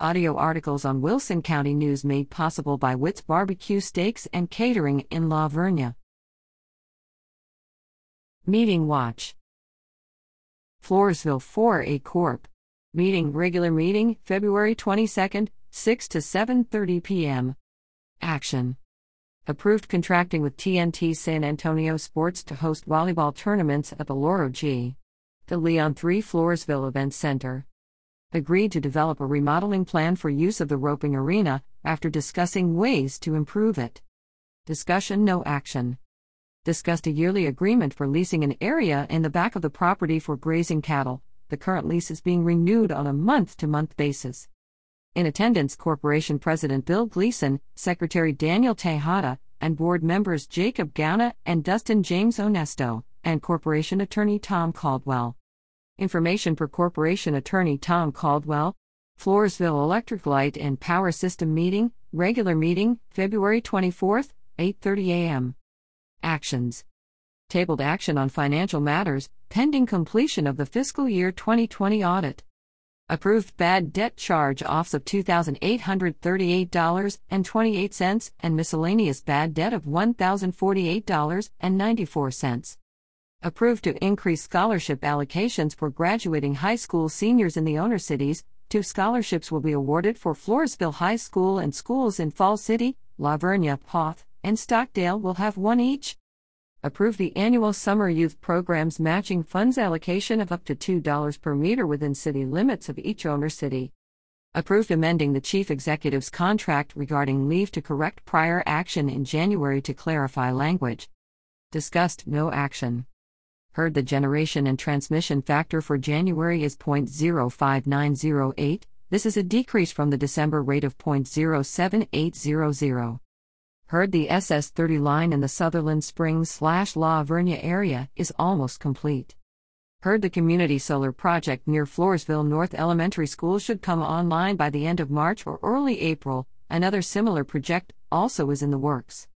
Audio articles on Wilson County News made possible by Witt's Barbecue Steaks and Catering in La Vernia. Meeting Watch. Floresville 4A Corp. Meeting Regular Meeting, February 22nd, 6 to 7:30 p.m. Action. Approved contracting with TNT San Antonio Sports to host volleyball tournaments at the Loro G. The Leon III Floresville Event Center. Agreed to develop a remodeling plan for use of the roping arena after discussing ways to improve it. Discussion, no action. Discussed a yearly agreement for leasing an area in the back of the property for grazing cattle. The current lease is being renewed on a month-to-month basis. In attendance, Corporation President Bill Gleason, Secretary Daniel Tejada, and board members Jacob Gauna and Dustin James Onesto, and Corporation Attorney Tom Caldwell. Information per Corporation Attorney Tom Caldwell. Floresville Electric Light and Power System Meeting, Regular Meeting, February 24th, 8:30 a.m. Actions. Tabled action on financial matters, pending completion of the fiscal year 2020 audit. Approved bad debt charge-offs of $2,838.28 and miscellaneous bad debt of $1,048.94. Approved to increase scholarship allocations for graduating high school seniors in the owner cities. 2 scholarships will be awarded for Floresville High School, and schools in Fall City, La Vernia, Poth, and Stockdale will have 1 each. Approved the annual Summer Youth Programs matching funds allocation of up to $2 per meter within city limits of each owner city. Approved amending the chief executive's contract regarding leave to correct prior action in January to clarify language. Discussed, no action. Heard the generation and transmission factor for January is 0.05908, this is a decrease from the December rate of 0.07800. Heard the SS30 line in the Sutherland Springs/La Vernia area is almost complete. Heard the community solar project near Floresville North Elementary School should come online by the end of March or early April. Another similar project also is in the works.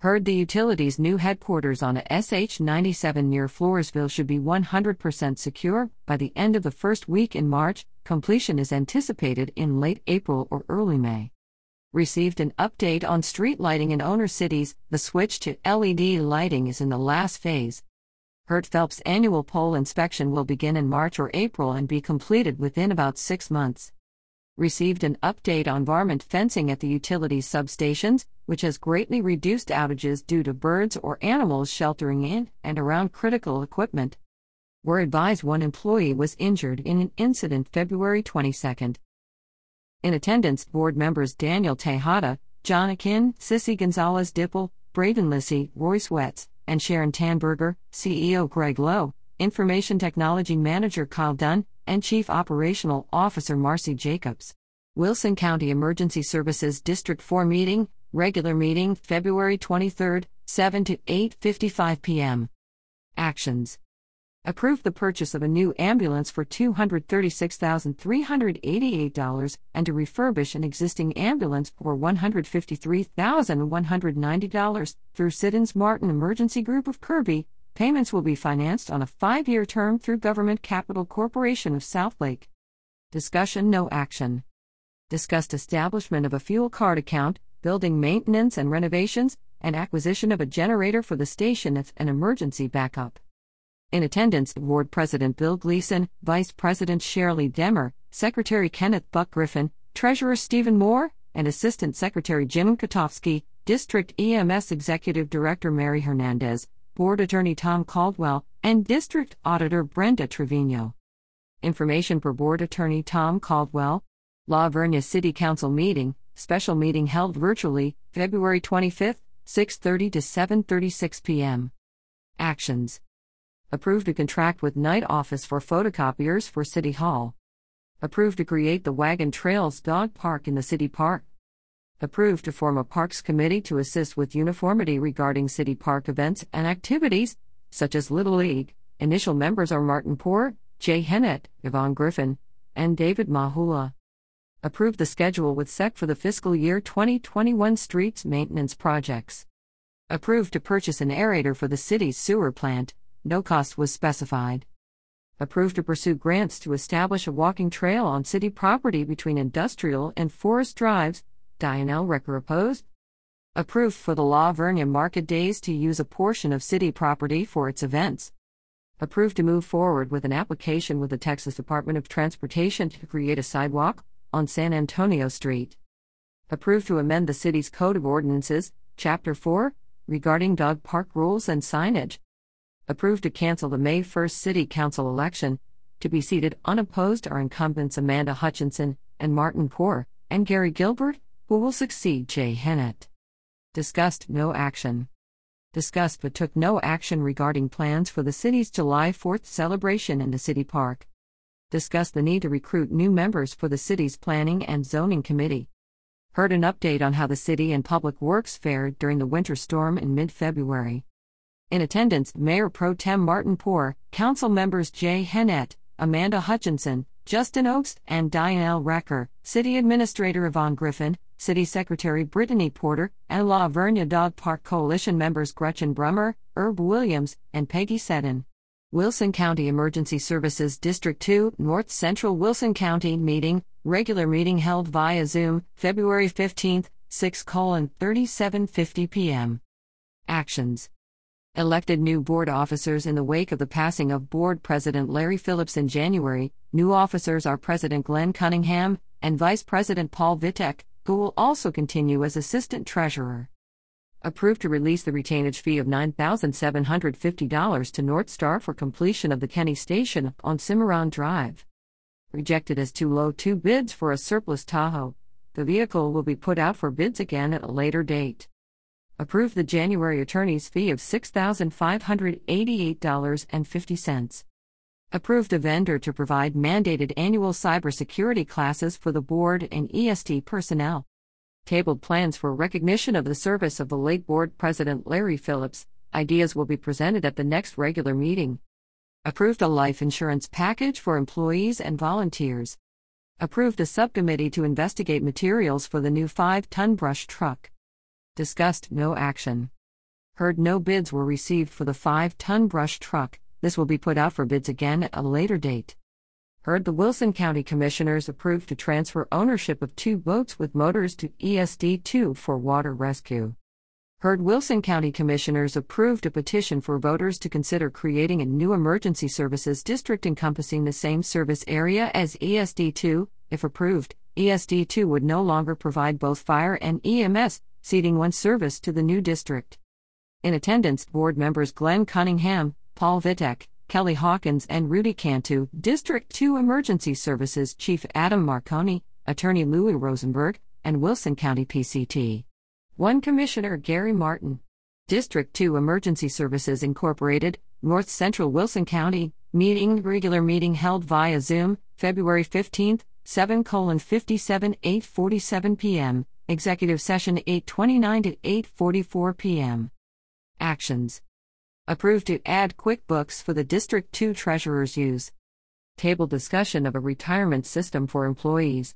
Heard the utilities' new headquarters on SH97 near Floresville should be 100% secure by the end of the first week in March. Completion is anticipated in late April or early May. Received an update on street lighting in owner cities. The switch to LED lighting is in the last phase. Heard Phelps' annual pole inspection will begin in March or April and be completed within about 6 months. Received an update on varmint fencing at the utility substations, which has greatly reduced outages due to birds or animals sheltering in and around critical equipment. Were advised 1 employee was injured in an incident February 22nd. In attendance, board members Daniel Tejada, John Akin, Sissy Gonzalez-Dipple, Braden Lissy, Royce Wetz, and Sharon Tanberger, CEO Greg Lowe, Information Technology Manager Kyle Dunn, and Chief Operational Officer Marcy Jacobs. Wilson County Emergency Services District 4 Meeting, Regular Meeting, February 23rd, 7 to 8:55 p.m. Actions. Approved the purchase of a new ambulance for $236,388 and to refurbish an existing ambulance for $153,190 through Siddons Martin Emergency Group of Kirby. Payments will be financed on a 5-year term through Government Capital Corporation of Southlake. Discussion, no action. Discussed establishment of a fuel card account, building maintenance and renovations, and acquisition of a generator for the station as an emergency backup. In attendance, Board President Bill Gleason, Vice President Shirley Demmer, Secretary Kenneth Buck Griffin, Treasurer Stephen Moore, and Assistant Secretary Jim Kotofsky, District EMS Executive Director Mary Hernandez, Board Attorney Tom Caldwell, and District Auditor Brenda Trevino. Information per Board Attorney Tom Caldwell. La Vernia City Council Meeting, Special Meeting held virtually, February 25th, 6:30 to 7:36 p.m. Actions. Approved to contract with Night Office for photocopiers for City Hall. Approved to create the Wagon Trails Dog Park in the City Park. Approved to form a Parks Committee to assist with uniformity regarding City Park events and activities, such as Little League. Initial members are Martin Poor, Jay Hennett, Yvonne Griffin, and David Mahula. Approved the schedule with SEC for the fiscal year 2021 streets maintenance projects. Approved to purchase an aerator for the city's sewer plant. No cost was specified. Approved to pursue grants to establish a walking trail on city property between Industrial and Forest Drives. Dianelle Recker opposed. Approved for the La Vernia Market Days to use a portion of city property for its events. Approved to move forward with an application with the Texas Department of Transportation to create a sidewalk on San Antonio Street. Approved to amend the city's Code of Ordinances, Chapter 4, regarding dog park rules and signage. Approved to cancel the May 1st City Council election, to be seated unopposed are incumbents Amanda Hutchinson and Martin Poor, and Gary Gilbert, who will succeed Jay Hennett. Discussed no action. Discussed but took no action regarding plans for the city's July 4th celebration in the city park. Discussed the need to recruit new members for the city's Planning and Zoning Committee. Heard an update on how the city and public works fared during the winter storm in mid-February. In attendance, Mayor Pro Tem Martin Poor, Council Members Jay Hennett, Amanda Hutchinson, Justin Oaks, and Dianelle Recker, City Administrator Yvonne Griffin, City Secretary Brittany Porter, and La Vernia Dog Park Coalition members Gretchen Brummer, Herb Williams, and Peggy Seddon. Wilson County Emergency Services District 2, North Central Wilson County meeting, regular meeting held via Zoom, February 15, 6:37:50 p.m. Actions. Elected new board officers in the wake of the passing of Board President Larry Phillips in January. New officers are President Glenn Cunningham and Vice President Paul Vitek, who will also continue as Assistant Treasurer. Approved to release the retainage fee of $9,750 to North Star for completion of the Kenny Station on Cimarron Drive. Rejected as too low two bids for a surplus Tahoe. The vehicle will be put out for bids again at a later date. Approved the January attorney's fee of $6,588.50. Approved a vendor to provide mandated annual cybersecurity classes for the board and EST personnel. Tabled plans for recognition of the service of the late Board President Larry Phillips. Ideas will be presented at the next regular meeting. Approved a life insurance package for employees and volunteers. Approved a subcommittee to investigate materials for the new 5-ton brush truck. Discussed no action. Heard no bids were received for the 5-ton brush truck. This will be put out for bids again at a later date. Heard the Wilson County Commissioners approved to transfer ownership of two boats with motors to ESD2 for water rescue. Heard Wilson County Commissioners approved a petition for voters to consider creating a new emergency services district encompassing the same service area as ESD2. If approved, ESD2 would no longer provide both fire and EMS, ceding one service to the new district. In attendance, board members Glenn Cunningham, Paul Vitek, Kelly Hawkins, and Rudy Cantu, District 2 Emergency Services Chief Adam Marconi, Attorney Louis Rosenberg, and Wilson County PCT. 1 Commissioner Gary Martin. District 2 Emergency Services Incorporated, North Central Wilson County, meeting regular meeting held via Zoom, February 15, 7:57:847 p.m., executive session 8:29 to 8:44 p.m. Actions. Approved to add QuickBooks for the District 2 Treasurer's use. Table discussion of a retirement system for employees.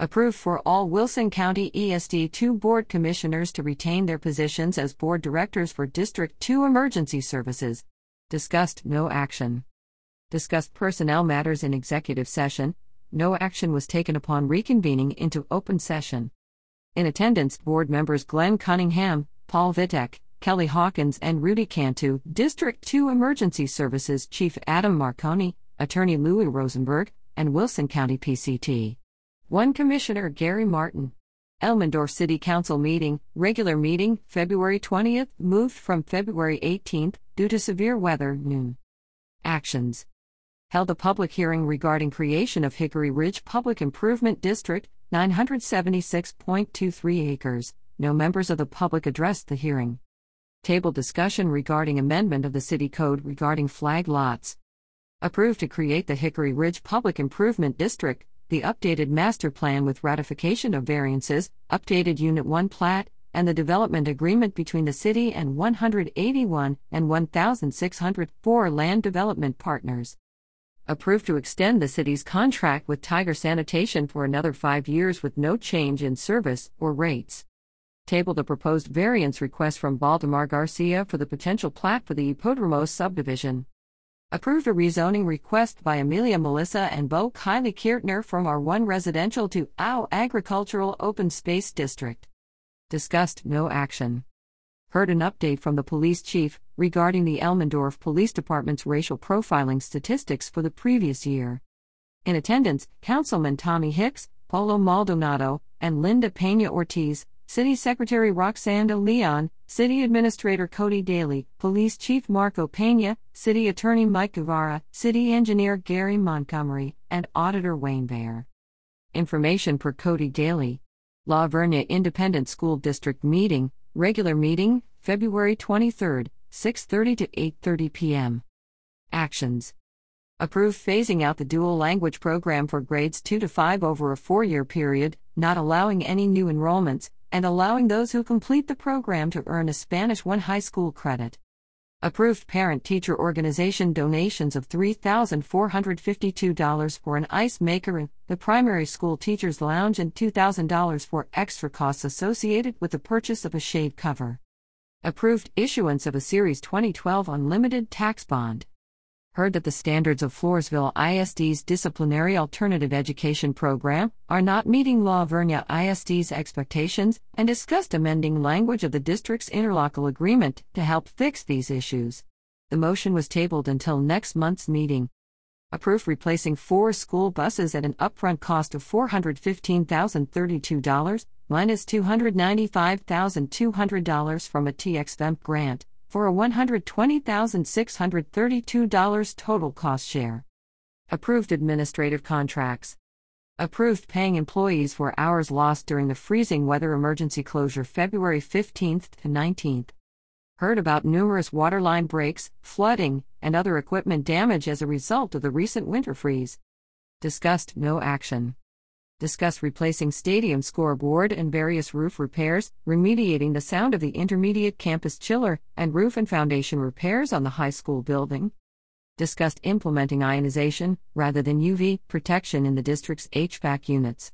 Approved for all Wilson County ESD2 Board Commissioners to retain their positions as Board Directors for District 2 Emergency Services. Discussed no action. Discussed personnel matters in executive session. No action was taken upon reconvening into open session. In attendance, Board members Glenn Cunningham, Paul Vitek, Kelly Hawkins, and Rudy Cantu, District 2 Emergency Services Chief Adam Marconi, Attorney Louis Rosenberg, and Wilson County PCT. 1 Commissioner Gary Martin. Elmendorf City Council meeting, regular meeting, February 20th, moved from February 18th, due to severe weather, noon. Actions. Held a public hearing regarding creation of Hickory Ridge Public Improvement District, 976.23 acres. No members of the public addressed the hearing. Table discussion regarding amendment of the city code regarding flag lots. Approved to create the Hickory Ridge Public Improvement District, the updated master plan with ratification of variances, updated Unit 1 plat, and the development agreement between the city and 181 and 1,604 land development partners. Approved to extend the city's contract with Tiger Sanitation for another 5 years with no change in service or rates. Tabled a proposed variance request from Baldemar Garcia for the potential plat for the Ipodromos subdivision. Approved a rezoning request by Amelia Melissa and Bo Kiley Kiertner from R1 Residential to AO Agricultural Open Space District. Discussed no action. Heard an update from the police chief regarding the Elmendorf Police Department's racial profiling statistics for the previous year. In attendance, Councilman Tommy Hicks, Polo Maldonado, and Linda Peña Ortiz, City Secretary Roxanne de Leon, City Administrator Cody Daly, Police Chief Marco Peña, City Attorney Mike Guevara, City Engineer Gary Montgomery, and Auditor Wayne Bayer. Information per Cody Daly. La Vernia Independent School District Meeting, Regular Meeting, February 23, 6:30 to 8:30 p.m. Actions. Approve phasing out the dual language program for grades 2 to 5 over a 4-year period, not allowing any new enrollments, and allowing those who complete the program to earn a Spanish 1 high school credit. Approved parent-teacher organization donations of $3,452 for an ice maker in the primary school teacher's lounge and $2,000 for extra costs associated with the purchase of a shade cover. Approved issuance of a Series 2012 unlimited tax bond. Heard that the standards of Floresville ISD's Disciplinary Alternative Education Program are not meeting La Vernia ISD's expectations and discussed amending language of the district's interlocal agreement to help fix these issues. The motion was tabled until next month's meeting. Approved replacing 4 school buses at an upfront cost of $415,032 minus $295,200 from a TXVEMP grant, for a $120,632 total cost share. Approved administrative contracts. Approved paying employees for hours lost during the freezing weather emergency closure February 15th to 19th. Heard about numerous waterline breaks, flooding, and other equipment damage as a result of the recent winter freeze. Discussed no action. Discuss replacing stadium scoreboard and various roof repairs, remediating the sound of the intermediate campus chiller, and roof and foundation repairs on the high school building. Discussed implementing ionization, rather than UV, protection in the district's HVAC units.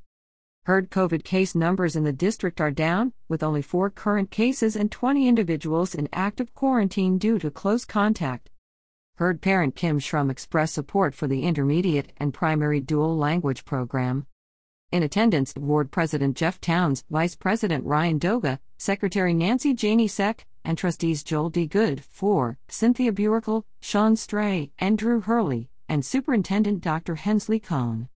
Heard COVID case numbers in the district are down, with only 4 current cases and 20 individuals in active quarantine due to close contact. Heard parent Kim Schrum express support for the intermediate and primary dual language program. In attendance, Ward President Jeff Towns, Vice President Ryan Doga, Secretary Nancy Janie Seck, and Trustees Joel D. Good, 4, Cynthia Buerkel, Sean Stray, and Drew Hurley, and Superintendent Dr. Hensley Cohn.